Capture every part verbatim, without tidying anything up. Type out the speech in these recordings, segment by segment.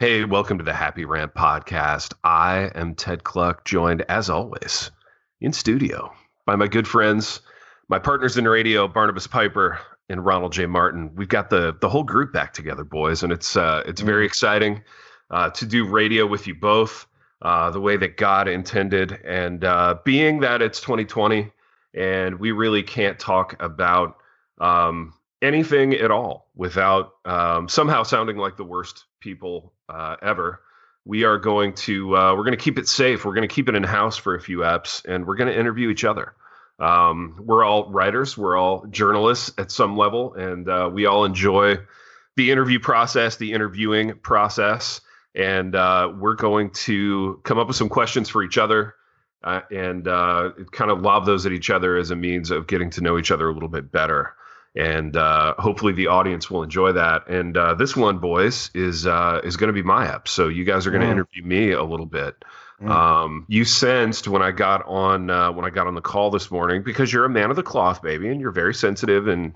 Hey, welcome to the Happy Rant podcast. I am Ted Kluck, joined as always in studio by my good friends, my partners in radio, Barnabas Piper and Ronald J. Martin. We've got the the whole group back together, boys, and it's uh, it's very exciting uh, to do radio with you both uh, the way that God intended. And uh, being that it's twenty twenty and we really can't talk about um, anything at all without um, somehow sounding like the worst people uh, ever, we are going to uh, we're going to keep it safe. We're going to keep it in house for a few eps, and we're going to interview each other. Um, we're all writers. We're all journalists at some level, and uh, we all enjoy the interview process, the interviewing process. And uh, we're going to come up with some questions for each other uh, and uh, kind of lob those at each other as a means of getting to know each other a little bit better. And uh, hopefully the audience will enjoy that. And uh, this one, boys, is uh, is going to be my app. So you guys are going to mm. interview me a little bit. Mm. Um, you sensed when I got on uh, when I got on the call this morning, because you're a man of the cloth, baby, and you're very sensitive and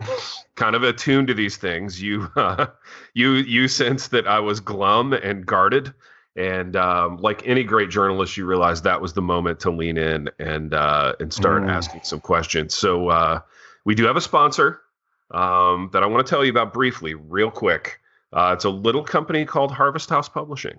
kind of attuned to these things. You uh, you you sensed that I was glum and guarded. And um, like any great journalist, you realized that was the moment to lean in and uh, and start mm. asking some questions. So uh, we do have a sponsor Um, that I want to tell you about briefly, real quick. Uh, it's a little company called Harvest House Publishing.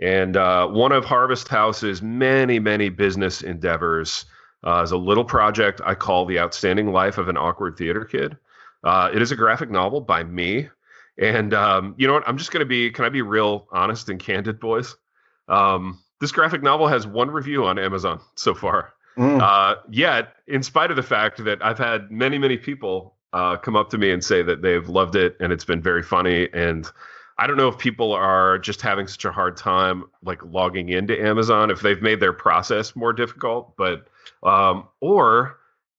And uh, one of Harvest House's many, many business endeavors uh, is a little project I call The Outstanding Life of an Awkward Theater Kid. Uh, it is a graphic novel by me. And um, you know what? I'm just going to be, can I be real honest and candid, boys? Um, this graphic novel has one review on Amazon so far. Mm. Uh, yet, in spite of the fact that I've had many, many people Uh, come up to me and say that they've loved it and it's been very funny. And I don't know if people are just having such a hard time like logging into Amazon, if they've made their process more difficult, but um, or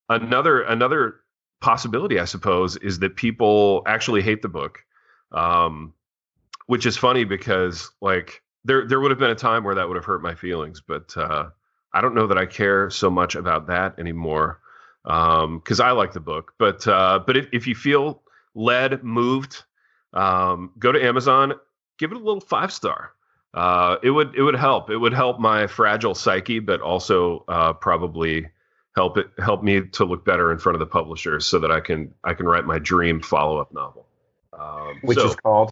another another possibility, I suppose, is that people actually hate the book, um, which is funny because like there there would have been a time where that would have hurt my feelings, but uh, I don't know that I care so much about that anymore. Um, cause I like the book, but, uh, but if, if you feel led, moved, um, go to Amazon, give it a little five star. Uh, it would, it would help. It would help my fragile psyche, but also, uh, probably help it, help me to look better in front of the publisher so that I can, I can write my dream follow-up novel. Um, which so, is called,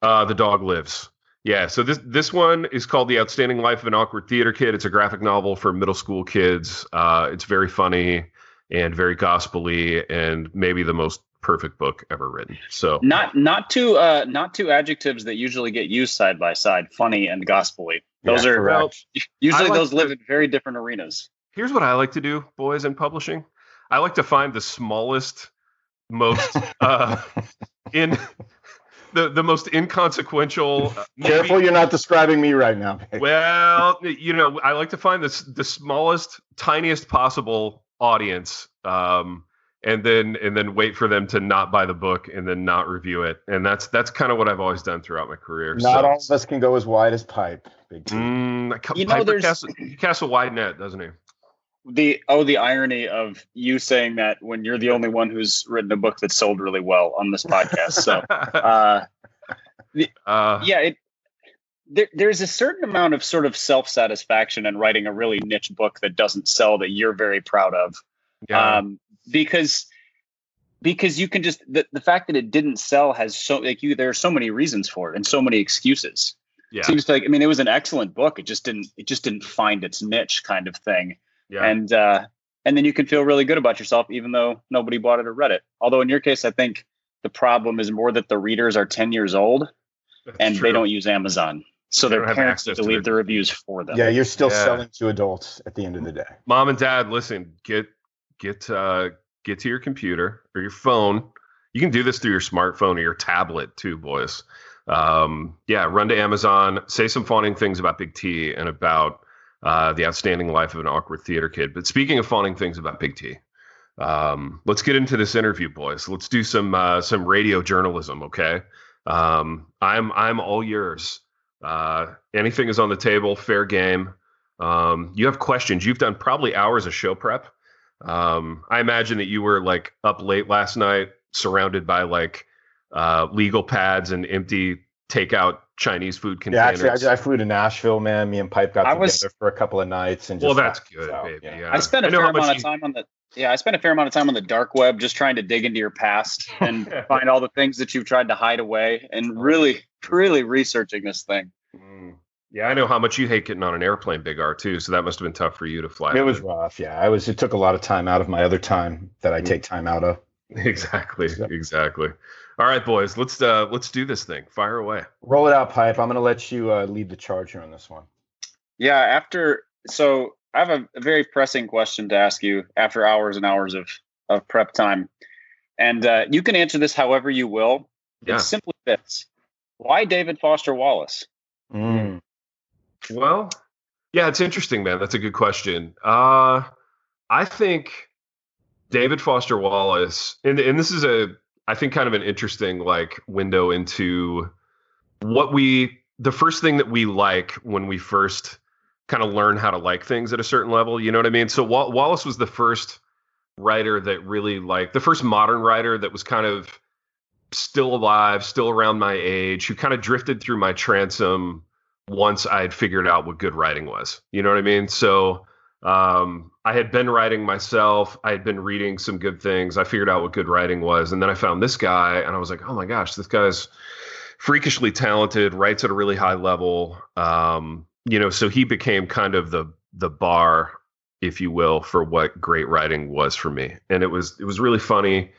uh, The Dog Lives. Yeah. So this, this one is called The Outstanding Life of an Awkward Theater Kid. It's a graphic novel for middle school kids. Uh, it's very funny and very gospel-y, and maybe the most perfect book ever written. So not not two uh, not two adjectives that usually get used side by side: funny and gospel-y. Those yeah, are well, usually like those to, live in very different arenas. Here's what I like to do, boys, in publishing. I like to find the smallest, most uh, in the the most inconsequential. Careful, maybe, you're not describing me right now. Well, you know, I like to find the the smallest, tiniest possible audience, um, and then and then wait for them to not buy the book and then not review it, and that's that's kind of what I've always done throughout my career. Not so. All of us can go as wide as Pipe. Big mm, you Piper know, there's casts, he casts a wide net, doesn't he? The oh, the irony of you saying that when you're the only one who's written a book that sold really well on this podcast. So, uh, the, uh, yeah, it, there, there's a certain amount of sort of self-satisfaction in writing a really niche book that doesn't sell that you're very proud of. Yeah. Um, because, because you can just, the, the fact that it didn't sell has so like you, there are so many reasons for it and so many excuses. Yeah. Seems like, I mean, it was an excellent book. It just didn't, it just didn't find its niche kind of thing. Yeah. And, uh, and then you can feel really good about yourself, even though nobody bought it or read it. Although in your case, I think the problem is more that the readers are ten years old. That's and true. They don't use Amazon. So their parents have to leave the reviews for them. Yeah, you're still yeah. selling to adults at the end of the day. Mom and dad, listen, get get uh, get to your computer or your phone. You can do this through your smartphone or your tablet too, boys. Um, yeah, run to Amazon, say some fawning things about Big T and about uh, The Outstanding Life of an Awkward Theater Kid. But speaking of fawning things about Big T, um, let's get into this interview, boys. Let's do some uh, some radio journalism, okay? Um, I'm I'm all yours. Uh, anything is on the table, fair game. Um, you have questions. You've done probably hours of show prep. Um, I imagine that you were like up late last night surrounded by like, uh, legal pads and empty takeout Chinese food containers. Yeah, actually, I, I flew to Nashville, man. Me and Pipe got I together was, for a couple of nights, and just well, that's good, out, baby. Yeah. Yeah. I spent a I fair amount of you... time on the yeah, I spent a fair amount of time on the dark web, just trying to dig into your past and find all the things that you've tried to hide away, and really, really researching this thing. Mm. Yeah, I know how much you hate getting on an airplane, Big R, too. So that must have been tough for you to fly. It was it. rough. Yeah, I was. It took a lot of time out of my other time that I mm. take time out of. Exactly. So. Exactly. All right, boys, let's uh, let's do this thing. Fire away. Roll it out, Pipe. I'm going to let you uh, lead the charge here on this one. Yeah. After so, I have a, a very pressing question to ask you after hours and hours of of prep time, and uh, you can answer this however you will. Yeah. It's simply this: why David Foster Wallace? Mm. Well, yeah, it's interesting, man. That's a good question. Uh, I think David Foster Wallace, and and this is a. I think kind of an interesting like window into what we, the first thing that we like when we first kind of learn how to like things at a certain level, you know what I mean? So Wall- Wallace was the first writer that really like the first modern writer that was kind of still alive, still around my age, who kind of drifted through my transom once I had figured out what good writing was, you know what I mean? So Um, I had been writing myself. I had been reading some good things. I figured out what good writing was. And then I found this guy and I was like, oh my gosh, this guy's freakishly talented, writes at a really high level. Um, you know, so he became kind of the, the bar, if you will, for what great writing was for me. And it was, it was really funny,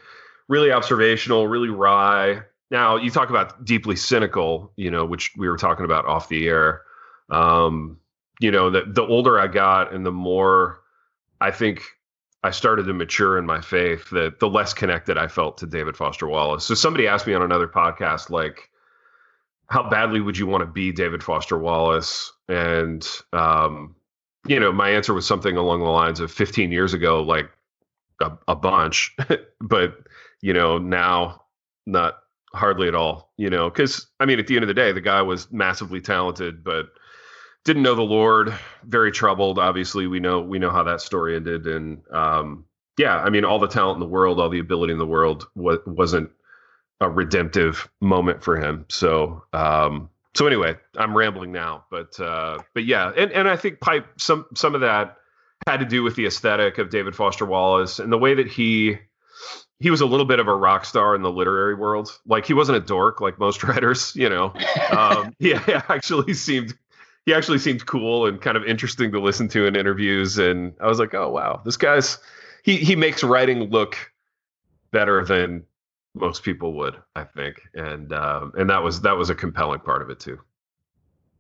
really observational, really wry. Now you talk about deeply cynical, you know, which we were talking about off the air. Um, You know, the, the older I got and the more I think I started to mature in my faith, that the less connected I felt to David Foster Wallace. So somebody asked me on another podcast, like, how badly would you want to be David Foster Wallace? And, um, you know, my answer was something along the lines of fifteen years ago, like a, a bunch, but, you know, now not hardly at all, you know, because I mean, at the end of the day, the guy was massively talented, but didn't know the Lord, very troubled. Obviously, we know we know how that story ended. And um, yeah, I mean, all the talent in the world, all the ability in the world wa- wasn't a redemptive moment for him. So um, so anyway, I'm rambling now. But uh, but yeah, and, and I think Pipe, some some of that had to do with the aesthetic of David Foster Wallace and the way that he he was a little bit of a rock star in the literary world. Like he wasn't a dork like most writers, you know. Um, he actually seemed... He actually seemed cool and kind of interesting to listen to in interviews. And I was like, oh, wow, this guy's he he makes writing look better than most people would, I think. And um, and that was that was a compelling part of it, too.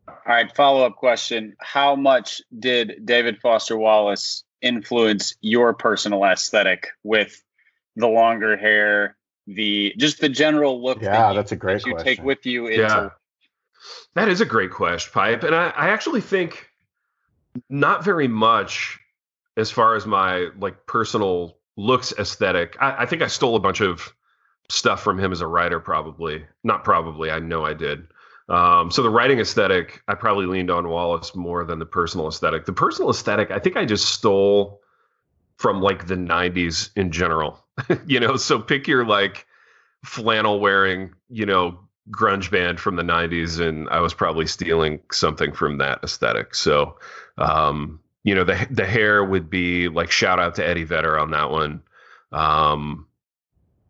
All right. Follow up question. How much did David Foster Wallace influence your personal aesthetic with the longer hair, the just the general look? Yeah, that that's you, a great that you question. Take with you into yeah. That is a great question, Pipe. And I, I actually think not very much as far as my like personal looks aesthetic. I, I think I stole a bunch of stuff from him as a writer, probably. Not probably, I know I did. Um, so the writing aesthetic, I probably leaned on Wallace more than the personal aesthetic. The personal aesthetic, I think I just stole from like the nineties in general. You know, so pick your like flannel wearing, you know, grunge band from the nineties, and I was probably stealing something from that aesthetic. So, um, you know, the the hair would be like shout out to Eddie Vedder on that one. Um,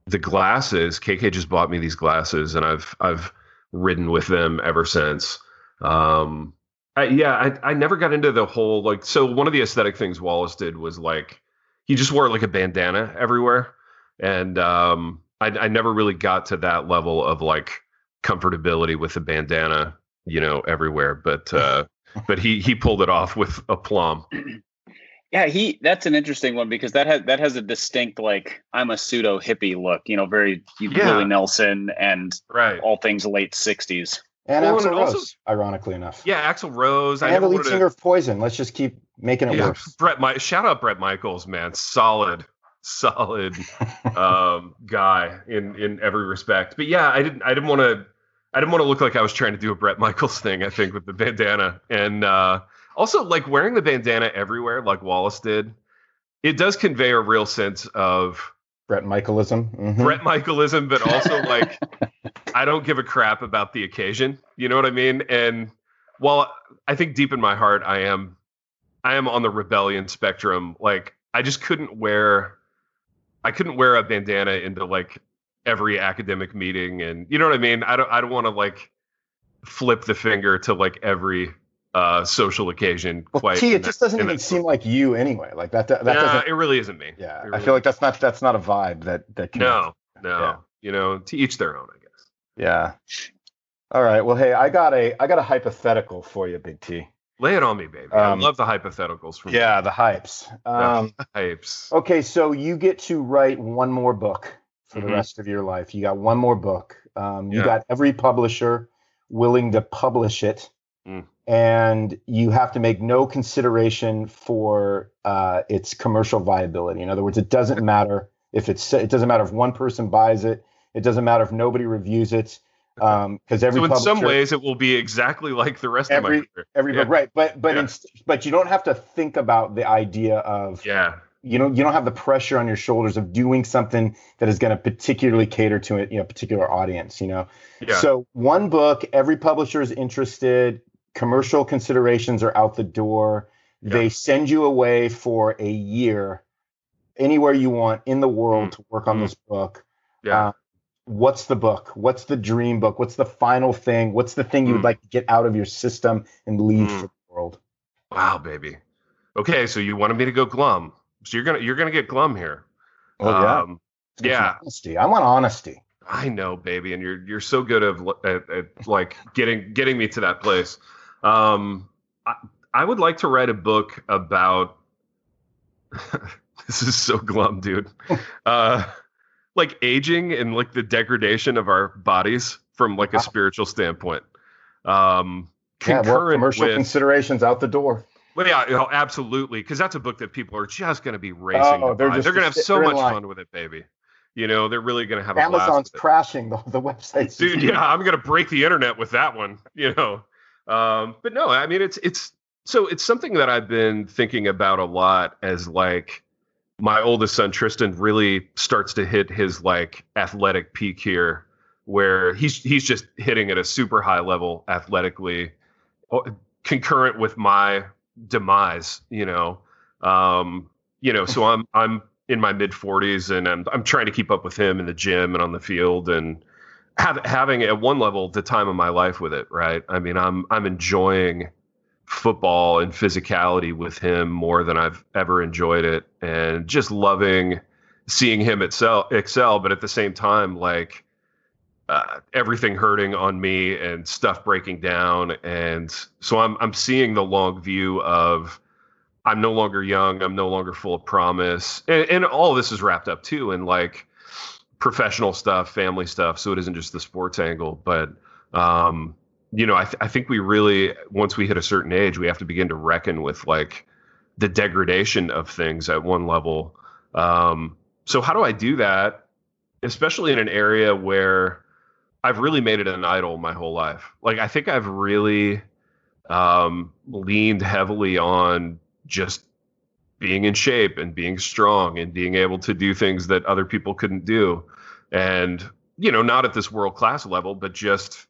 the glasses, K K just bought me these glasses, and I've I've ridden with them ever since. Um, I, yeah, I I never got into the whole like. So one of the aesthetic things Wallace did was like he just wore like a bandana everywhere, and um, I I never really got to that level of like comfortability with a bandana, you know, everywhere, but uh but he he pulled it off with aplomb. Yeah, he that's an interesting one because that has that has a distinct like I'm a pseudo hippie look, you know, very yeah. Willie Nelson and right. all things late sixties. And well, Axl and Rose, also, ironically enough. Yeah, Axl Rose. And I have a lead singer of Poison. Let's just keep making it yeah, worse. Bret, my shout out Bret Michaels, man, solid. solid um guy in in every respect. But yeah, I didn't I didn't want to I didn't want to look like I was trying to do a Bret Michaels thing, I think, with the bandana. And uh, also, like, wearing the bandana everywhere, like Wallace did, it does convey a real sense of Bret Michaelism. Mm-hmm. Bret Michaelism, but also like, I don't give a crap about the occasion. You know what I mean? And while I think deep in my heart, I am, I am on the rebellion spectrum. Like I just couldn't wear, I couldn't wear a bandana into like every academic meeting. And you know what I mean? I don't, I don't want to like flip the finger to like every uh, social occasion. Well, quite. T, it just that, doesn't even seem like you anyway. Like that, that, that nah, doesn't, it really isn't me. Yeah. Really I feel like that's not, that's not a vibe that, that can. No, no, yeah. You know, to each their own, I guess. Yeah. All right. Well, hey, I got a, I got a hypothetical for you, Big T. Lay it on me, baby. Um, I love the hypotheticals. From yeah, you. the hypes. Um, the hypes. Okay, so you get to write one more book for mm-hmm. the rest of your life. You got one more book. Um, you yeah. got every publisher willing to publish it, mm. and you have to make no consideration for uh, its commercial viability. In other words, it doesn't matter if it's. It doesn't matter if one person buys it. It doesn't matter if nobody reviews it. Um, because every so in some ways it will be exactly like the rest every, of my career. Every yeah. right, but but yeah. in, but you don't have to think about the idea of yeah. You know, you don't have the pressure on your shoulders of doing something that is going to particularly cater to a you know particular audience. You know, yeah. So one book, every publisher is interested. Commercial considerations are out the door. Yeah. They send you away for a year, anywhere you want in the world mm. to work on mm. this book. Yeah. Uh, What's the book? What's the dream book? What's the final thing? What's the thing you would mm. like to get out of your system and leave mm. for the world? Wow, baby. Okay, so you wanted me to go glum. So you're gonna you're gonna get glum here. Oh yeah, um, yeah. Honesty. I want honesty. I know, baby, and you're you're so good at, at, at like getting getting me to that place. Um, I I would like to write a book about. This is so glum, dude. Uh. Like aging and like the degradation of our bodies from like a wow. spiritual standpoint. Um, yeah, well, commercial with, considerations out the door. Well, yeah, you know, absolutely, because that's a book that people are just going to be racing. Oh, they're just, they're going to have so much line. fun with it, baby. You know, they're really going to have. Amazon's a blast with it. crashing the the website. Dude, yeah, I'm going to break the internet with that one. You know, um, but no, I mean, it's it's so it's something that I've been thinking about a lot as like. My oldest son, Tristan, really starts to hit his like athletic peak here where he's, he's just hitting at a super high level athletically concurrent with my demise, you know? Um, you know, so I'm, I'm in my mid forties and I'm, I'm trying to keep up with him in the gym and on the field and have, having at one level the time of my life with it. Right. I mean, I'm, I'm enjoying football and physicality with him more than I've ever enjoyed it and just loving seeing him excel, excel but at the same time like uh, everything hurting on me and stuff breaking down. And so I'm I'm seeing the long view of I'm no longer young, I'm no longer full of promise, and, and all of this is wrapped up too in like professional stuff, family stuff, so it isn't just the sports angle. But um you know, I, th- I think we really, once we hit a certain age, we have to begin to reckon with like the degradation of things at one level. Um, so how do I do that? Especially in an area where I've really made it an idol my whole life. Like, I think I've really um, leaned heavily on just being in shape and being strong and being able to do things that other people couldn't do. And, you know, not at this world-class level, but just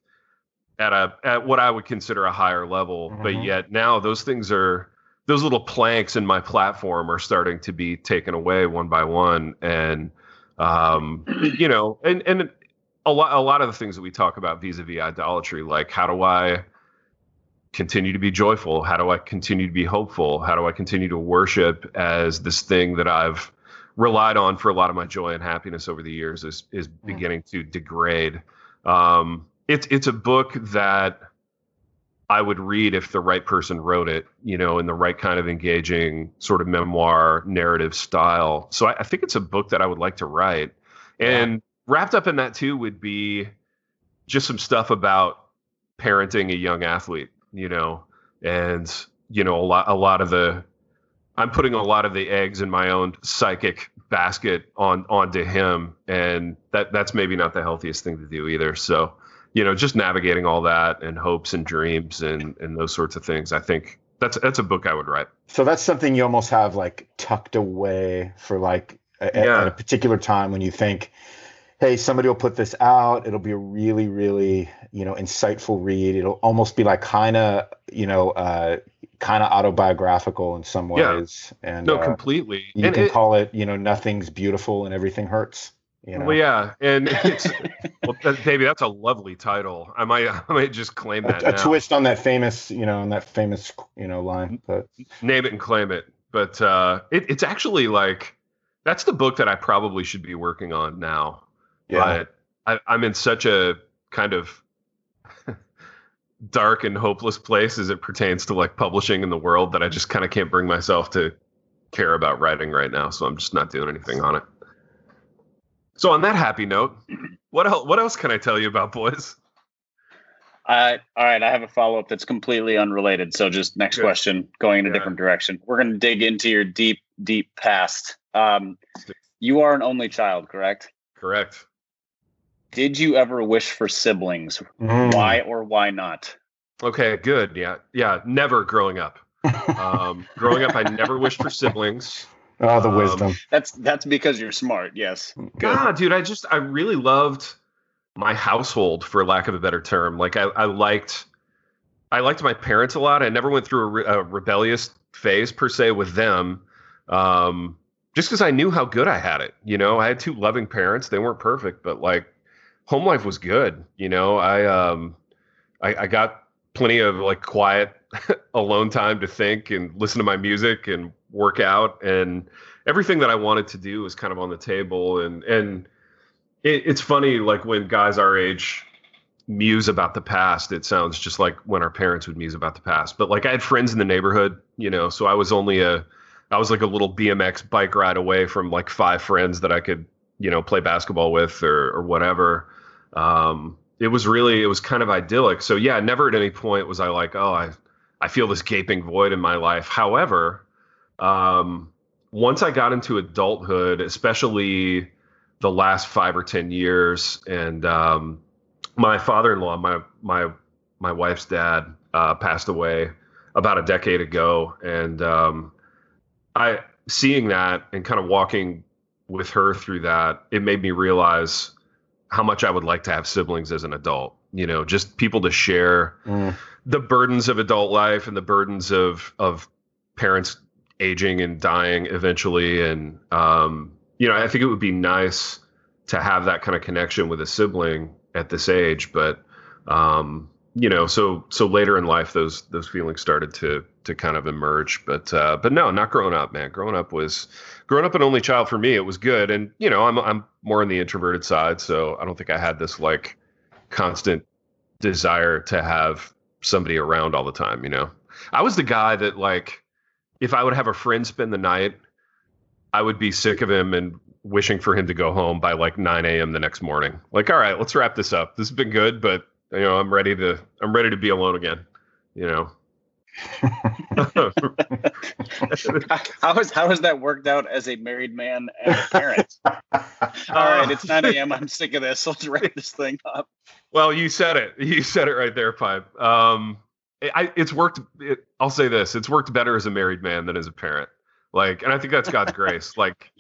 at a, at what I would consider a higher level, mm-hmm. but yet now those things are, those little planks in my platform are starting to be taken away one by one. And, um, you know, and, and a lot, a lot of the things that we talk about vis-a-vis idolatry, like how do I continue to be joyful? How do I continue to be hopeful? How do I continue to worship as this thing that I've relied on for a lot of my joy and happiness over the years is, is beginning mm-hmm. to degrade. Um, It's it's a book that I would read if the right person wrote it, you know, in the right kind of engaging sort of memoir narrative style. So I, I think it's a book that I would like to write. And yeah. wrapped up in that, too, would be just some stuff about parenting a young athlete, you know, and, you know, a lot a lot of the I'm putting a lot of the eggs in my own psychic basket on onto him. And that that's maybe not the healthiest thing to do either. So. You know, just navigating all that and hopes and dreams and, and those sorts of things. I think that's that's a book I would write. So that's something you almost have like tucked away for like at, yeah. at a particular time when you think, hey, somebody will put this out. It'll be a really, really, you know, insightful read. It'll almost be like kind of, you know, uh, kind of autobiographical in some ways. Yeah. And no, uh, completely. You and can it, call it, you know, nothing's beautiful and everything hurts. You know? Well, yeah. And it's, well, that, David, that's a lovely title. I might, I might just claim that. A, a twist on that famous, you know, on that famous, you know, line. But name it and claim it. But uh, it, it's actually like, that's the book that I probably should be working on now. Yeah. But I, I'm in such a kind of dark and hopeless place as it pertains to like publishing in the world that I just kind of can't bring myself to care about writing right now. So I'm just not doing anything on it. So on that happy note, what else, what else can I tell you about, boys? Uh, all right, I have a follow-up that's completely unrelated. So just next Good. question, going in a yeah. different direction. We're going to dig into your deep, deep past. Um, you are an only child, correct? Correct. Did you ever wish for siblings? Mm. Why or why not? Okay, good. Yeah, yeah. Never growing up. Um, growing up, I never wished for siblings. Oh, the wisdom. Um, that's that's because you're smart. Yes. Good. Nah, dude, I just I really loved my household, for lack of a better term. Like I, I liked I liked my parents a lot. I never went through a, re- a rebellious phase per se with them, um, just because I knew how good I had it. You know, I had two loving parents. They weren't perfect, but like home life was good. You know, I um I, I got plenty of like quiet alone time to think and listen to my music and work out, and everything that I wanted to do was kind of on the table. And, and it, it's funny, like when guys our age muse about the past, it sounds just like when our parents would muse about the past, but like I had friends in the neighborhood, you know, so I was only a, I was like a little B M X bike ride away from like five friends that I could, you know, play basketball with or, or whatever. Um, it was really, it was kind of idyllic. So yeah, never at any point was I like, oh, I, I feel this gaping void in my life. However, um, once I got into adulthood, especially the last five or ten years, and um, my father-in-law, my my my wife's dad, uh, passed away about a decade ago, and um, I seeing that and kind of walking with her through that, it made me realize how much I would like to have siblings as an adult. You know, just people to share mm. the burdens of adult life and the burdens of of parents aging and dying eventually. And, um, you know, I think it would be nice to have that kind of connection with a sibling at this age. But, um, you know, so, so later in life, those, those feelings started to, to kind of emerge, but, uh, but no, not growing up, man. Growing up was growing up an only child for me. It was good. And, you know, I'm, I'm more on the introverted side, so I don't think I had this like constant desire to have somebody around all the time. You know, I was the guy that like, if I would have a friend spend the night, I would be sick of him and wishing for him to go home by like nine a.m. the next morning. Like, all right, let's wrap this up. This has been good, but you know, I'm ready to I'm ready to be alone again. You know, how has how has that worked out as a married man and a parent? All right, it's nine a.m. I'm sick of this. Let's wrap this thing up. Well, you said it. You said it right there, Pipe. Um, I, it's worked. It, I'll say this. It's worked better as a married man than as a parent. Like, and I think that's God's grace. Like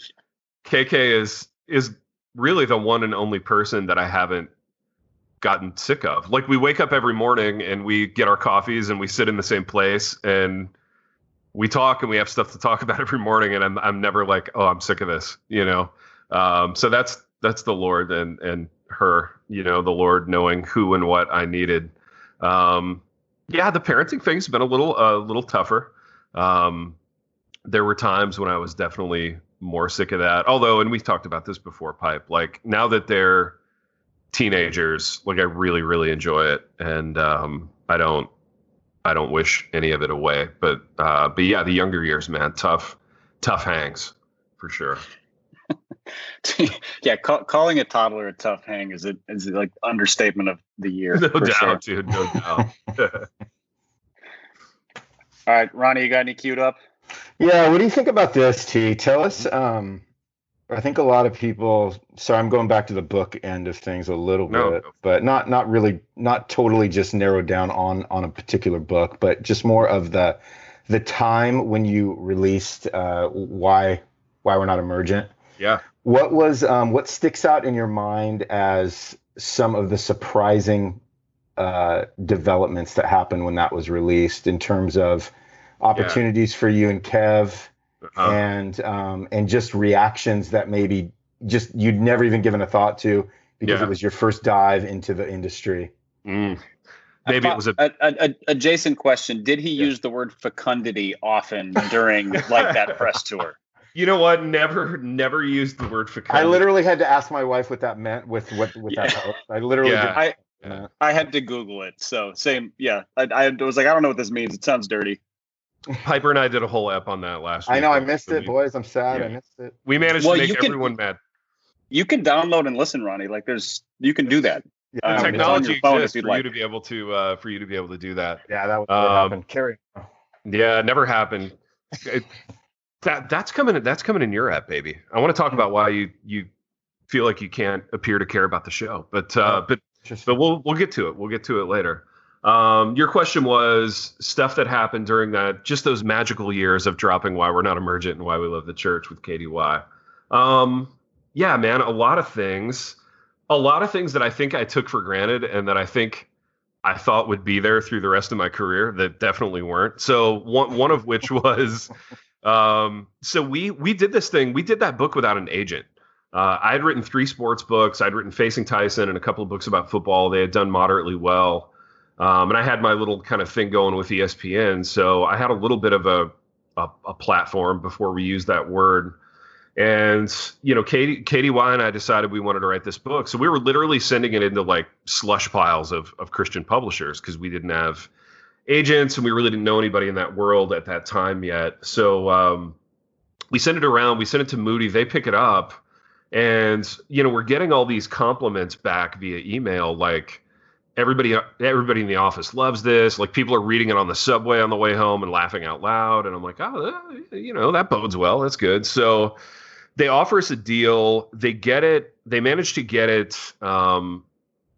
K K is, is really the one and only person that I haven't gotten sick of. Like we wake up every morning and we get our coffees and we sit in the same place and we talk and we have stuff to talk about every morning. And I'm, I'm never like, oh, I'm sick of this, you know? Um, so that's, that's the Lord and, and her, you know, the Lord knowing who and what I needed. Um, Yeah, the parenting thing's been a little a uh, little tougher. Um, there were times when I was definitely more sick of that. Although, and we've talked about this before, Pipe, like now that they're teenagers, like I really, really enjoy it. And um, I don't I don't wish any of it away. But uh, but yeah, the younger years, man, tough, tough hangs for sure. Yeah, call, calling a toddler a tough hang is it is like understatement of the year. No doubt, sure. Dude. No doubt. All right, Ronnie, you got any queued up? Yeah. What do you think about this, T? Tell us. Um, I think a lot of people. Sorry, I'm going back to the book end of things a little no, bit, no. but not not really, not totally just narrowed down on on a particular book, but just more of the the time when you released uh, Why Why We're Not Emergent. Yeah. What was um, what sticks out in your mind as some of the surprising uh, developments that happened when that was released in terms of opportunities yeah. for you and Kev, uh-huh. and um, and just reactions that maybe just you'd never even given a thought to because yeah. it was your first dive into the industry? Mm. Maybe it was a, a, a adjacent question. Did he yeah. use the word fecundity often during like that press tour? You know what? Never, never used the word fecundity. I literally had to ask my wife what that meant. With what? With yeah. that, I literally. Yeah. Did, I yeah. I had to Google it. So same. Yeah. I, I was like, I don't know what this means. It sounds dirty. Piper and I did a whole ep on that last week. I know. I missed it, boys. I'm sad. Yeah. I missed it. We managed well, to make can, everyone mad. You can download and listen, Ronnie. Like there's, you can do that. Yeah, um, technology exists for like. you to be able to uh, for you to be able to do that. Yeah, that would never um, happen. Carry on. Yeah, never happened. it, that that's coming. That's coming in your app, baby. I want to talk about why you you feel like you can't appear to care about the show, but uh, oh, but but we'll we'll get to it. We'll get to it later. Um, your question was stuff that happened during that just those magical years of dropping Why We're Not Emergent and Why We Love the Church with K D Y. Um, yeah, man, a lot of things. A lot of things that I think I took for granted and that I think I thought would be there through the rest of my career that definitely weren't. So one one of which was, um, so we we did this thing. We did that book without an agent. Uh, I had written three sports books. I'd written Facing Tyson and a couple of books about football. They had done moderately well. Um, and I had my little kind of thing going with E S P N. So I had a little bit of a, a, a platform before we used that word. And, you know, Katie, K D Y and I decided we wanted to write this book. So we were literally sending it into like slush piles of of Christian publishers because we didn't have agents and we really didn't know anybody in that world at that time yet. So um, we sent it around. We sent it to Moody. They pick it up. And, you know, we're getting all these compliments back via email. Like everybody, everybody in the office loves this. Like people are reading it on the subway on the way home and laughing out loud. And I'm like, oh, you know, that bodes well. That's good. So they offer us a deal. They get it. They managed to get it um,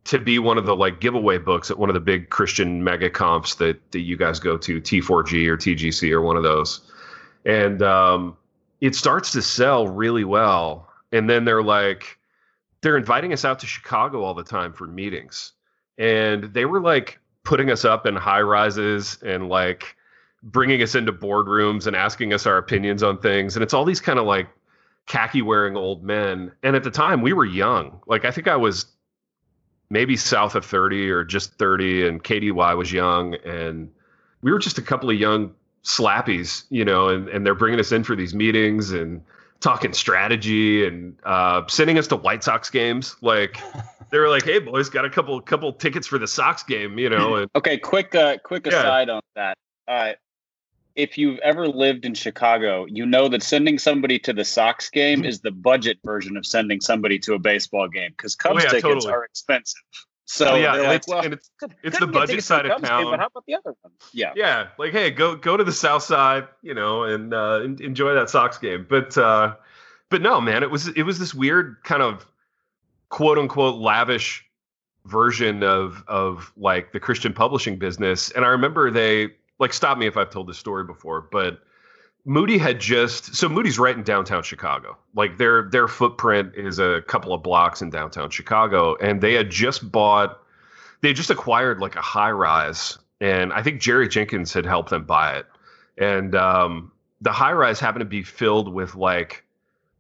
to be one of the like giveaway books at one of the big Christian mega comps that, that you guys go to, T four G or T G C or one of those. And um, it starts to sell really well. And then they're like, they're inviting us out to Chicago all the time for meetings. And they were like putting us up in high rises and like bringing us into boardrooms and asking us our opinions on things. And it's all these kind of like khaki wearing old men. And at the time we were young. Like I think I was maybe south of thirty or just thirty and K D Y was young and we were just a couple of young slappies, you know, and, and they're bringing us in for these meetings and talking strategy and uh, sending us to White Sox games. Like they were like, hey boys, got a couple, couple tickets for the Sox game, you know? And, okay. Quick, uh, quick yeah. aside on that. Uh, If you've ever lived in Chicago, you know that sending somebody to the Sox game is the budget version of sending somebody to a baseball game because Cubs oh, yeah, tickets totally. are expensive. So oh, yeah, and like, it's, well, and it's, it's the budget side of town. Game, but how about the other one? Yeah, yeah, like hey, go go to the South Side, you know, and uh, enjoy that Sox game. But uh, but no, man, it was it was this weird kind of quote unquote lavish version of of like the Christian publishing business, and I remember they. Like, stop me if I've told this story before, but Moody had just... So Moody's right in downtown Chicago. Like, their their footprint is a couple of blocks in downtown Chicago, and they had just bought... They just acquired, like, a high-rise, and I think Jerry Jenkins had helped them buy it. And um, the high-rise happened to be filled with, like,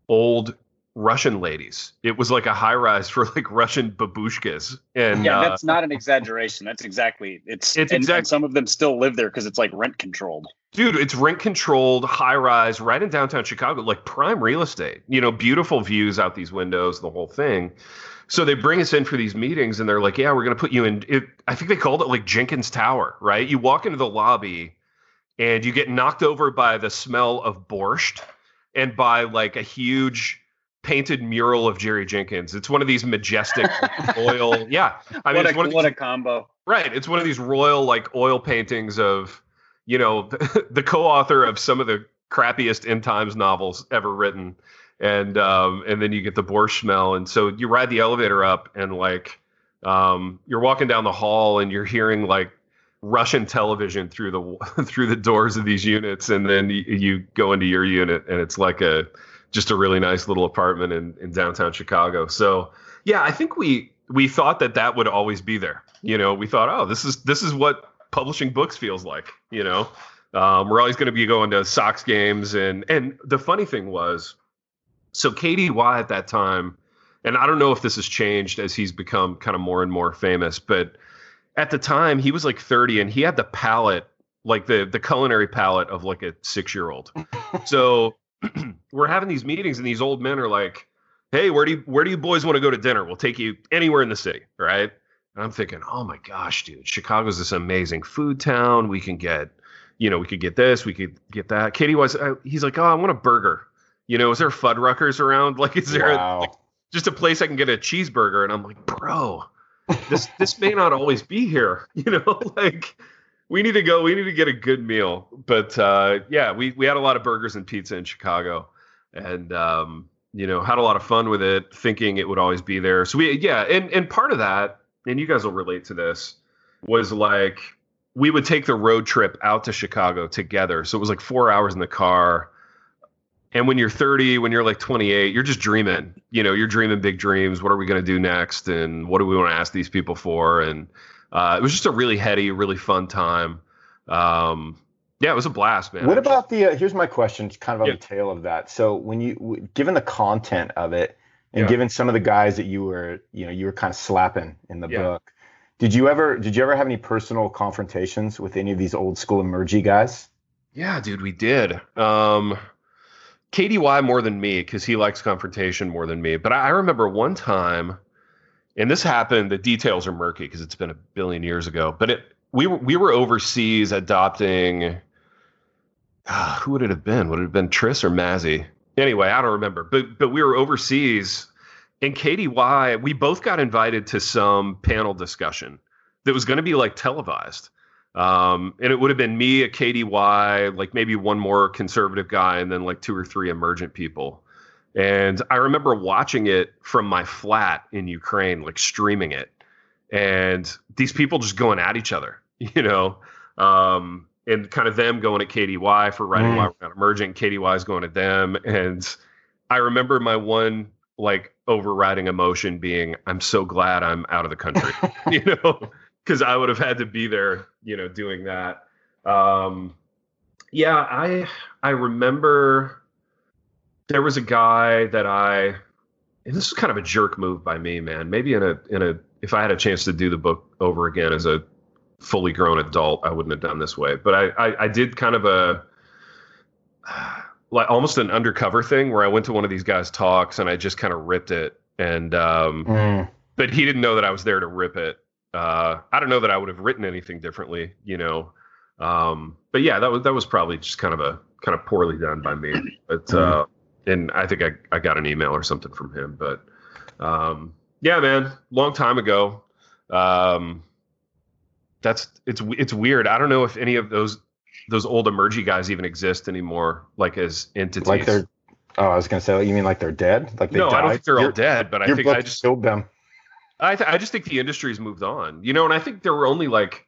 old Russian ladies. It was, like, a high-rise for, like, Russian babushkas. And, yeah, uh, that's not an exaggeration. That's exactly... It's, it's and, exact- and some of them still live there because it's, like, rent-controlled. Dude, it's rent-controlled, high-rise, right in downtown Chicago, like, prime real estate. You know, beautiful views out these windows, the whole thing. So they bring us in for these meetings, and they're like, yeah, we're going to put you in... It, I think they called it, like, Jenkins Tower, right? You walk into the lobby, and you get knocked over by the smell of borscht and by, like, a huge... painted mural of Jerry Jenkins. It's one of these majestic oil. Yeah. I mean, what a, it's one of what these, a combo. Right. It's one of these royal like oil paintings of, you know, the, the co-author of some of the crappiest end times novels ever written. And, um, and then you get the borscht smell. And so you ride the elevator up and like, um, you're walking down the hall and you're hearing like Russian television through the, through the doors of these units. And then you, you go into your unit and it's like a, just a really nice little apartment in, in downtown Chicago. So yeah, I think we, we thought that that would always be there. You know, we thought, oh, this is, this is what publishing books feels like, you know, um, we're always going to be going to Sox games. And, and the funny thing was, so K D Y at that time, and I don't know if this has changed as he's become kind of more and more famous, but at the time he was like thirty and he had the palate, like the, the culinary palate of like a six-year-old. So we're having these meetings and these old men are like, hey, where do you, where do you boys want to go to dinner? We'll take you anywhere in the city. Right. And I'm thinking, oh my gosh, dude, Chicago's this amazing food town. We can get, you know, we could get this, we could get that. Katie was, uh, he's like, oh, I want a burger. You know, is there Fuddruckers around? Like, is there wow. a, like, just a place I can get a cheeseburger? And I'm like, bro, this, this may not always be here. You know, like, we need to go, we need to get a good meal. But, uh, yeah, we, we had a lot of burgers and pizza in Chicago and, um, you know, had a lot of fun with it, thinking it would always be there. So we, yeah. And, and part of that, and you guys will relate to this, was like, we would take the road trip out to Chicago together. So it was like four hours in the car. And when you're thirty, when you're like twenty-eight, you're just dreaming, you know, you're dreaming big dreams. What are we going to do next? And what do we want to ask these people for? And, Uh, it was just a really heady, really fun time. Um, yeah, it was a blast, man. What about the, uh, here's my question, kind of on yeah. the tail of that. So when you, w- given the content of it and yeah. given some of the guys that you were, you know, you were kind of slapping in the yeah. book, did you ever, did you ever have any personal confrontations with any of these old school emergy guys? Yeah, dude, we did. Um, K D Y more than me, cause he likes confrontation more than me. But I, I remember one time, and this happened, the details are murky because it's been a billion years ago, but it, we were, we were overseas adopting, uh, who would it have been? Would it have been Tris or Mazzy? Anyway, I don't remember, but, but we were overseas and K D Y, we both got invited to some panel discussion that was going to be like televised. Um, and it would have been me, a K D Y, like maybe one more conservative guy, and then like two or three emergent people. And I remember watching it from my flat in Ukraine, like streaming it, and these people just going at each other, you know, um, and kind of them going at K D Y for writing mm. Why We're Not Emergent. K D Y is going at them. And I remember my one like overriding emotion being, I'm so glad I'm out of the country, you know, because I would have had to be there, you know, doing that. Um, yeah, I I remember. There was a guy that I, and this is kind of a jerk move by me, man. Maybe in a, in a, if I had a chance to do the book over again as a fully grown adult, I wouldn't have done this way. But I, I, I did kind of a, like almost an undercover thing where I went to one of these guys' talks and I just kind of ripped it. And, um, mm. but he didn't know that I was there to rip it. Uh, I don't know that I would have written anything differently, you know? Um, but yeah, that was, that was probably just kind of a, kind of poorly done by me. But, uh, mm. And I think I, I got an email or something from him, but, um, yeah, man, long time ago. Um, that's, it's, it's weird. I don't know if any of those, those old emergy guys even exist anymore, like as entities. Like they're, oh, I was going to say, you mean like they're dead? Like they no, died? I don't think they're your, all dead, but I think I just killed them. I th- I just think the industry's moved on, you know, and I think there were only like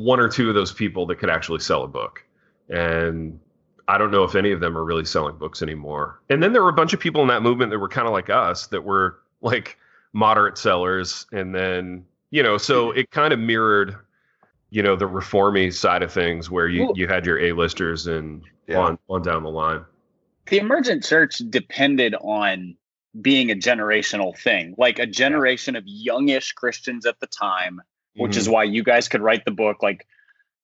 one or two of those people that could actually sell a book. And I don't know if any of them are really selling books anymore. And then there were a bunch of people in that movement that were kind of like us, that were like moderate sellers. And then, you know, so it kind of mirrored, you know, the reformy side of things where you, you had your A-listers and yeah. on, on down the line. The emergent church depended on being a generational thing, like a generation of youngish Christians at the time, which mm-hmm. is why you guys could write the book, like,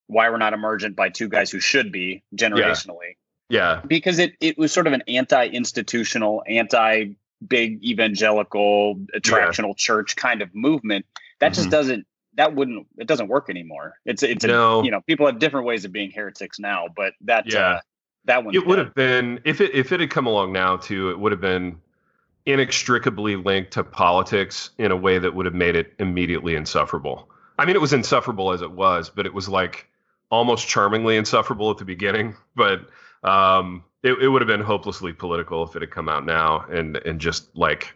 Why We're Not Emergent by two guys who should be generationally. Yeah. yeah. Because it, it was sort of an anti-institutional, anti-big evangelical, attractional yeah. church kind of movement. That mm-hmm. just doesn't, that wouldn't, it doesn't work anymore. It's, it's, no. a, you know, people have different ways of being heretics now, but that, yeah. uh, that one, it would have been, if it, if it had come along now too, it would have been inextricably linked to politics in a way that would have made it immediately insufferable. I mean, it was insufferable as it was, but it was like, almost charmingly insufferable at the beginning, but um, it, it would have been hopelessly political if it had come out now and, and just like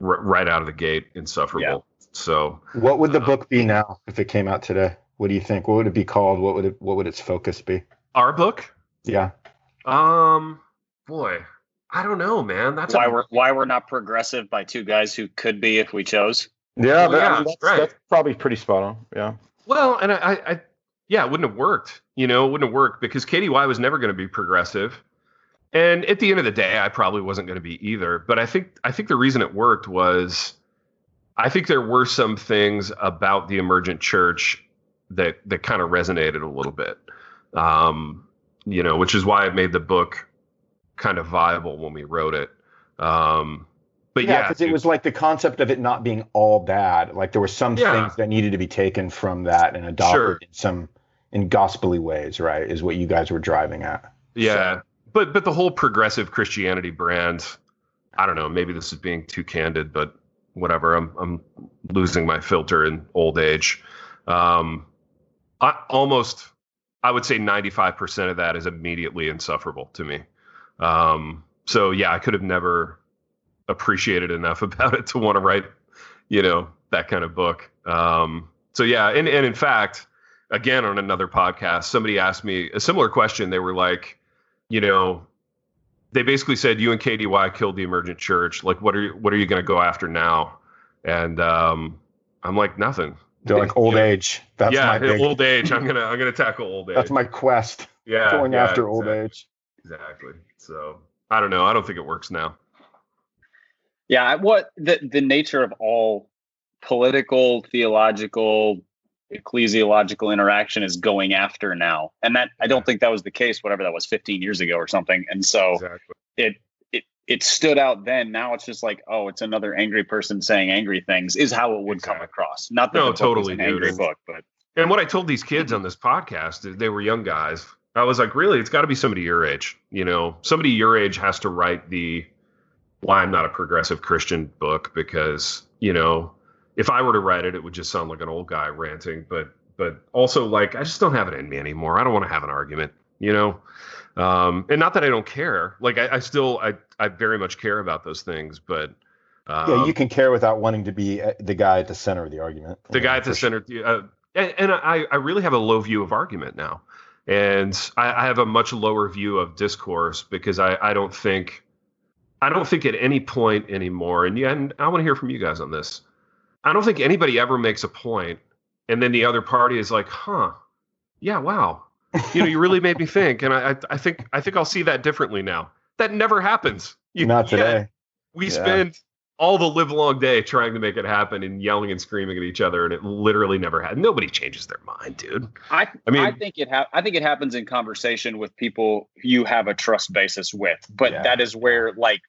r- right out of the gate, insufferable. Yeah. So what would the uh, book be now if it came out today? What do you think? What would it be called? What would it, what would its focus be? Our book? Yeah. Um, boy, I don't know, man. That's why a, we're why we're not progressive by two guys who could be if we chose. Yeah, well, that, yeah I mean, that's, right. that's probably pretty spot on. Yeah. Well, and I, I, I, yeah, it wouldn't have worked. You know, it wouldn't have worked because K D Y was never going to be progressive, and at the end of the day, I probably wasn't going to be either. But I think I think the reason it worked was, I think there were some things about the emergent church that that kind of resonated a little bit, um, you know, which is why it made the book kind of viable when we wrote it. Um, but yeah, because yeah, it was like the concept of it not being all bad. Like there were some yeah. things that needed to be taken from that and adopted sure. in some in gospel-y ways, right? Is what you guys were driving at. Yeah, so. but but the whole progressive Christianity brand, I don't know. Maybe this is being too candid, but whatever. I'm I'm losing my filter in old age. Um, I almost I would say ninety-five percent of that is immediately insufferable to me. Um, so yeah, I could have never appreciated enough about it to want to write, you know, that kind of book. Um, so yeah. And, and in fact, again, on another podcast, somebody asked me a similar question. They were like, you know, they basically said, you and K D Y killed the emergent church. Like, what are you, what are you going to go after now? And, um, I'm like, nothing. They're like old age. That's yeah, my big... old age. I'm gonna I'm gonna tackle old age. That's my quest. Yeah, going yeah, after exactly. old age. Exactly. So I don't know. I don't think it works now. Yeah. What the the nature of all political, theological, ecclesiological interaction is going after now, and that I don't think that was the case. Whatever that was, fifteen years ago or something. And so exactly. it it it stood out then. Now it's just like, oh, it's another angry person saying angry things is how it would exactly. come across. Not that no, the book totally, was an angry dude. book, but. And what I told these kids on this podcast, they were young guys. I was like, really, it's got to be somebody your age. You know, somebody your age has to write the why I'm not a progressive Christian book because, you know, if I were to write it, it would just sound like an old guy ranting. But but also, like, I just don't have it in me anymore. I don't want to have an argument, you know, um, and not that I don't care. Like, I, I still I, I very much care about those things, but. Um, yeah, you can care without wanting to be the guy at the center of the argument. The guy at the center. Uh, And, and I, I really have a low view of argument now. And I, I have a much lower view of discourse because I, I don't think I don't think at any point anymore. And, yeah, and I want to hear from you guys on this. I don't think anybody ever makes a point, and then the other party is like, huh, yeah, wow. You know, you really made me think. And I, I think I think I'll see that differently now. That never happens. You, Not today. We yeah. spend all the live long day trying to make it happen and yelling and screaming at each other. And it literally never had. Nobody changes their mind, dude. I, I mean, I think it, ha- I think it happens in conversation with people you have a trust basis with, but yeah. that is where like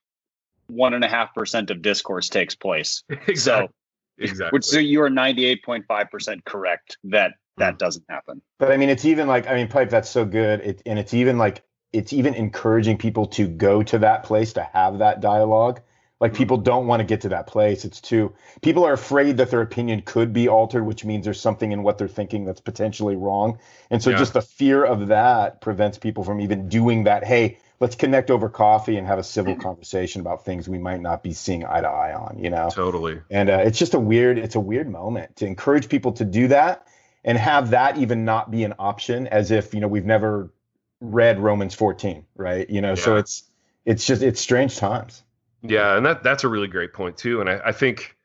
one and a half percent of discourse takes place. Exactly. So, exactly. Which, so you are ninety-eight point five percent correct that that doesn't happen. But I mean, it's even like, I mean, Pipe, that's so good. It, and it's even like, it's even encouraging people to go to that place to have that dialogue. Like people don't want to get to that place. It's too, people are afraid that their opinion could be altered, which means there's something in what they're thinking that's potentially wrong. And so yeah. just the fear of that prevents people from even doing that. Hey, let's connect over coffee and have a civil conversation about things we might not be seeing eye to eye on, you know? Totally. And uh, it's just a weird, it's a weird moment to encourage people to do that and have that even not be an option as if, you know, we've never read Romans fourteen, right? You know, yeah. so it's, it's just, it's strange times. Yeah, and that that's a really great point, too. And I, I think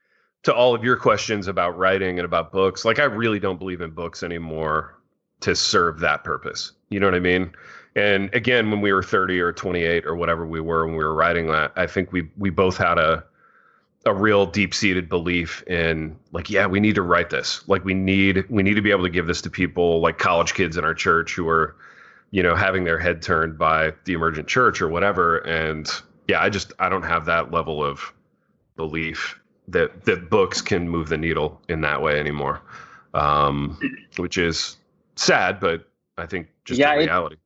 to all of your questions about writing and about books, like I really don't believe in books anymore to serve that purpose. You know what I mean? And again, when we were thirty or twenty-eight or whatever we were when we were writing that, I think we we both had a a real deep-seated belief in like, yeah, we need to write this. Like we need we need to be able to give this to people like college kids in our church who are, you know, having their head turned by the emergent church or whatever. And yeah, I just I don't have that level of belief that that books can move the needle in that way anymore, um, which is sad, but I think just yeah, the reality.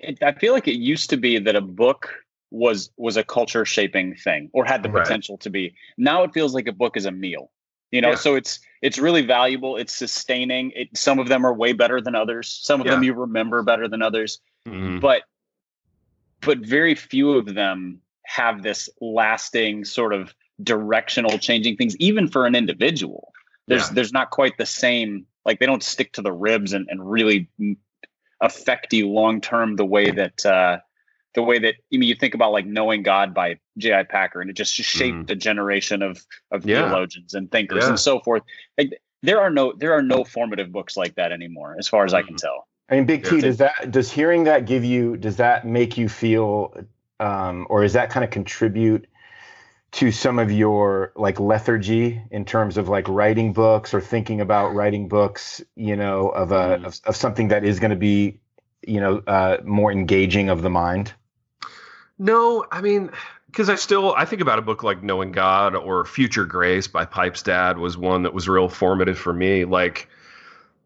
It, it, I feel like it used to be that a book was was a culture shaping thing or had the potential right. to be. Now it feels like a book is a meal, you know, yeah. so it's it's really valuable. It's sustaining. It, some of them are way better than others. Some of yeah. them you remember better than others, mm-hmm. but but very few of them have this lasting sort of directional changing things, even for an individual. There's yeah. there's not quite the same, like they don't stick to the ribs and, and really affect you long-term the way that uh, the way that, I mean, you think about like Knowing God by J I. Packer, and it just shaped mm. a generation of of yeah. theologians and thinkers yeah. and so forth. Like there are no there are no formative books like that anymore, as far as mm. I can tell. I mean, Big yeah, T, does that does hearing that give you does that make you feel, um, or does that kind of contribute to some of your like lethargy in terms of like writing books or thinking about writing books, you know, of a mm. of, of something that is going to be, you know, uh, more engaging of the mind? No, I mean, because I still I think about a book like Knowing God or Future Grace by Pipe's dad was one that was real formative for me. Like,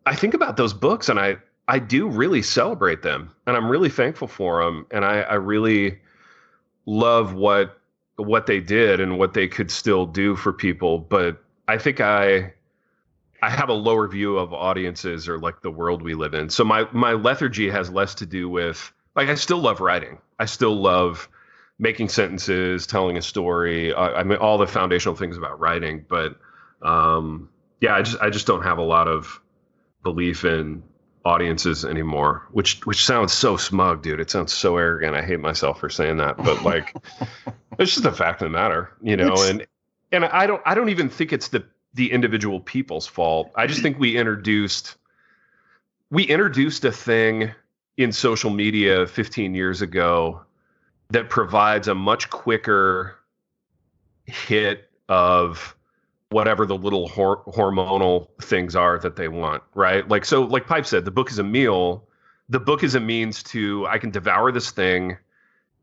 I think about those books and I I do really celebrate them, and I'm really thankful for them. And I, I really love what what they did and what they could still do for people. But I think I I have a lower view of audiences or like the world we live in. So my my lethargy has less to do with, like, I still love writing. I still love making sentences, telling a story. I, I mean, all the foundational things about writing. But um, yeah, I just I just don't have a lot of belief in audiences anymore, which which sounds so smug, dude. It sounds so arrogant. I hate myself for saying that, but like, it's just a fact of the matter, you know. It's... And and I don't I don't even think it's the the individual people's fault. I just think we introduced we introduced a thing in social media fifteen years ago that provides a much quicker hit of whatever the little hor- hormonal things are that they want, right? Like, so like Pipe said, the book is a meal. The book is a means to, I can devour this thing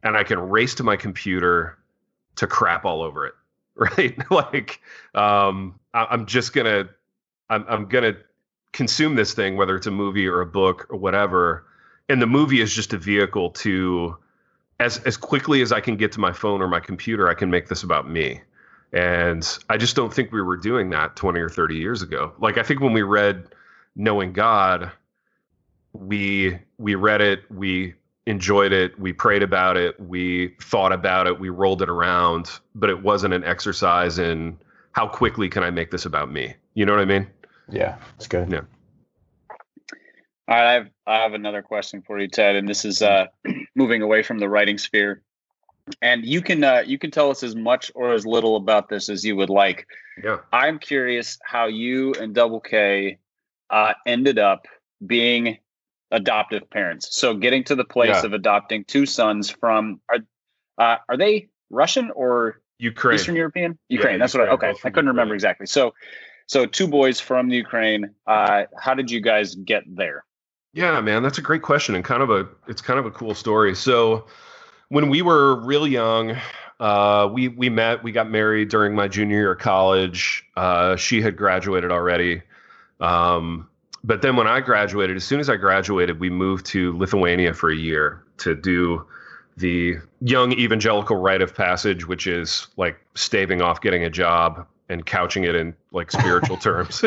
and I can race to my computer to crap all over it, right? Like, um, I- I'm just going to, I'm, I'm going to consume this thing, whether it's a movie or a book or whatever. And the movie is just a vehicle to, as as quickly as I can get to my phone or my computer, I can make this about me. And I just don't think we were doing that twenty or thirty years ago. Like, I think when we read Knowing God, we we read it, we enjoyed it, we prayed about it, we thought about it, we rolled it around, but it wasn't an exercise in how quickly can I make this about me? You know what I mean? Yeah, it's good. Yeah. All right, I have, I have another question for you, Ted, and this is uh, moving away from the writing sphere. And you can uh, you can tell us as much or as little about this as you would like. Yeah. I'm curious how you and Double K uh, ended up being adoptive parents. So getting to the place yeah. of adopting two sons from are uh, are they Russian or Ukraine? Eastern European? Ukraine. Yeah, that's Ukraine, what I, okay. I couldn't remember exactly. So so two boys from Ukraine. Uh, how did you guys get there? Yeah, man, that's a great question and kind of a it's kind of a cool story. So when we were real young, uh, we we met. We got married during my junior year of college. Uh, she had graduated already, um, but then when I graduated, as soon as I graduated, we moved to Lithuania for a year to do the young evangelical rite of passage, which is like staving off getting a job and couching it in like spiritual terms.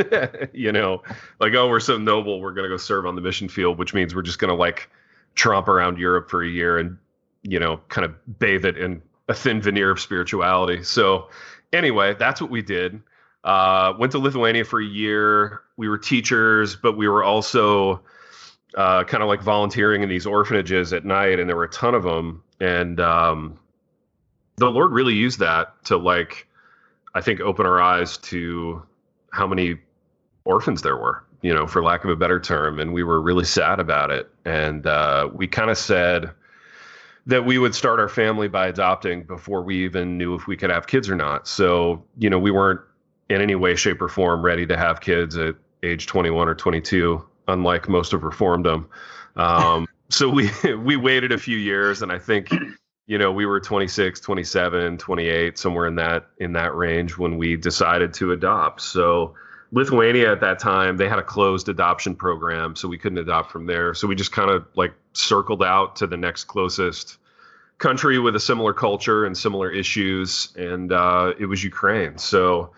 You know, like, oh, we're so noble, we're gonna go serve on the mission field, which means we're just gonna like tromp around Europe for a year and, you know, kind of bathe it in a thin veneer of spirituality. So anyway, that's what we did. Uh, went to Lithuania for a year. We were teachers, but we were also uh, kind of like volunteering in these orphanages at night. And there were a ton of them. And um, the Lord really used that to, like, I think, open our eyes to how many orphans there were, you know, for lack of a better term. And we were really sad about it. And uh, we kind of said that we would start our family by adopting before we even knew if we could have kids or not. So, you know, we weren't in any way, shape, or form ready to have kids at age twenty-one or twenty-two, unlike most of Reformedom. Um, so we we waited a few years, and I think, you know, we were twenty-six, twenty-seven, twenty-eight, somewhere in that in that range when we decided to adopt. So Lithuania at that time, they had a closed adoption program, so we couldn't adopt from there. So we just kind of like circled out to the next closest country with a similar culture and similar issues. And uh, it was Ukraine. So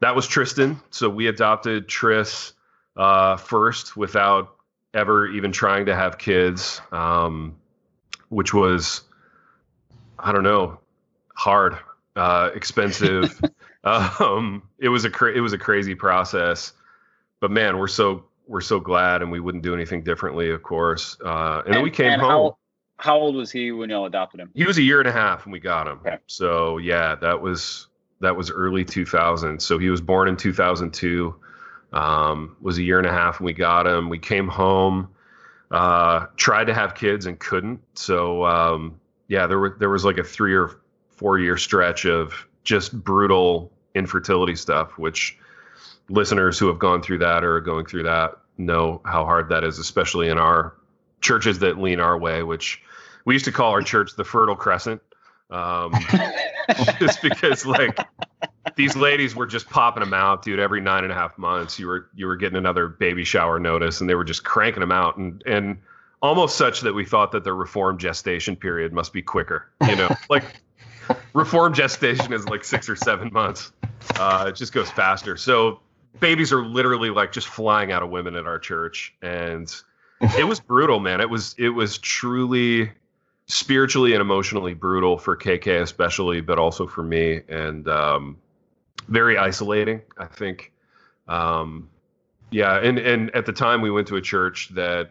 that was Tristan. So we adopted Tris uh, first without ever even trying to have kids, um, which was, I don't know, hard, uh, expensive. Um, it was a, cra- it was a crazy process, but man, we're so, we're so glad, and we wouldn't do anything differently, of course. Uh, and, and then we came and home. How, How old was he when y'all adopted him? He was a year and a half when we got him. Okay. So yeah, that was that was early two thousand. So he was born in two thousand two. Um, was a year and a half when we got him. We came home, uh, tried to have kids and couldn't. So um, yeah, there were there was like a three or four year stretch of just brutal infertility stuff, which listeners who have gone through that or are going through that know how hard that is, especially in our churches that lean our way, which we used to call our church the Fertile Crescent, um, just because like these ladies were just popping them out, dude. Every nine and a half months, you were you were getting another baby shower notice, and they were just cranking them out, and and almost such that we thought that the Reformed gestation period must be quicker, you know, like. Reformed gestation is like six or seven months. Uh, it just goes faster. So babies are literally like just flying out of women at our church. And it was brutal, man. It was it was truly spiritually and emotionally brutal for K K especially, but also for me. And um, very isolating, I think. Um, yeah. And, and at the time we went to a church that,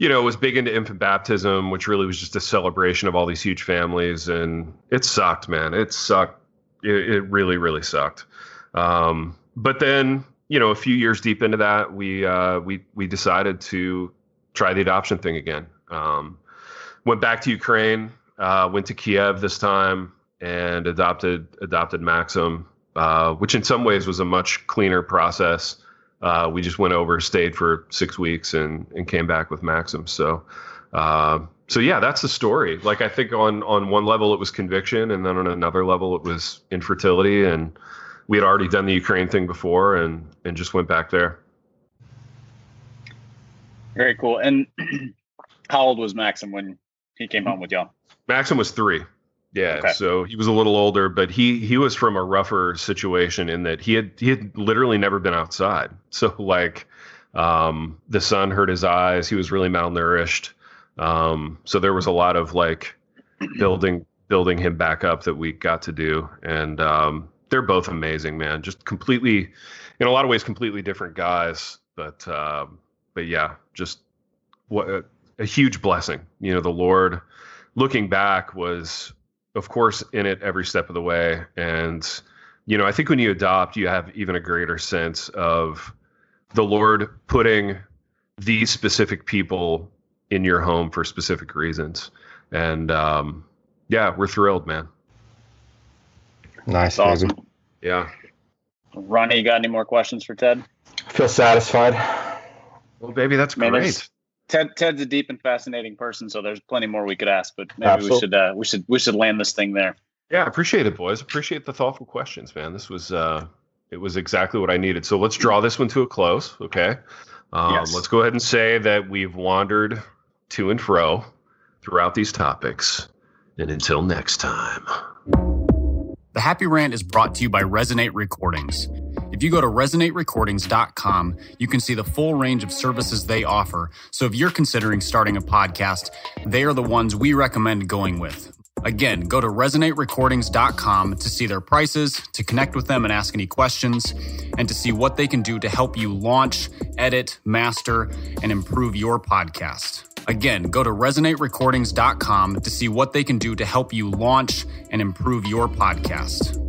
you know, it was big into infant baptism, which really was just a celebration of all these huge families. And it sucked, man. It sucked. It, it really, really sucked. Um, but then, you know, a few years deep into that, we uh, we we decided to try the adoption thing again. Um, went back to Ukraine, uh, went to Kyiv this time and adopted adopted Maxim, uh, which in some ways was a much cleaner process. Uh, we just went over, stayed for six weeks and, and came back with Maxim. So, uh, so yeah, that's the story. Like, I think on, on one level it was conviction, and then on another level it was infertility, and we had already done the Ukraine thing before and, and just went back there. Very cool. And how old was Maxim when he came home with y'all? Maxim was three. Yeah, okay. So he was a little older, but he he was from a rougher situation in that he had he had literally never been outside. So like, um, the sun hurt his eyes. He was really malnourished. Um, so there was a lot of like building building him back up that we got to do. And um, they're both amazing, man. Just completely, in a lot of ways, completely different guys. But uh, but yeah, just what a, a huge blessing. You know, the Lord, looking back, was of course in it every step of the way. And, you know, I think when you adopt, you have even a greater sense of the Lord putting these specific people in your home for specific reasons. And, um, yeah, we're thrilled, man. Nice. Awesome. Yeah. Ronnie, you got any more questions for Ted? I feel satisfied. Well, baby, that's man, great. That's- Ted, Ted's a deep and fascinating person, so there's plenty more we could ask, but maybe Absolutely. we should uh, we should we should land this thing there. Yeah, appreciate it, boys. Appreciate the thoughtful questions, man. This was uh, it was exactly what I needed. So let's draw this one to a close, okay? Um, yes. Let's go ahead and say that we've wandered to and fro throughout these topics, and until next time. The Happy Rant is brought to you by Resonate Recordings. If you go to resonate recordings dot com, you can see the full range of services they offer. So if you're considering starting a podcast, they are the ones we recommend going with. Again, go to resonate recordings dot com to see their prices, to connect with them and ask any questions, and to see what they can do to help you launch, edit, master, and improve your podcast. Again, go to resonate recordings dot com to see what they can do to help you launch and improve your podcast.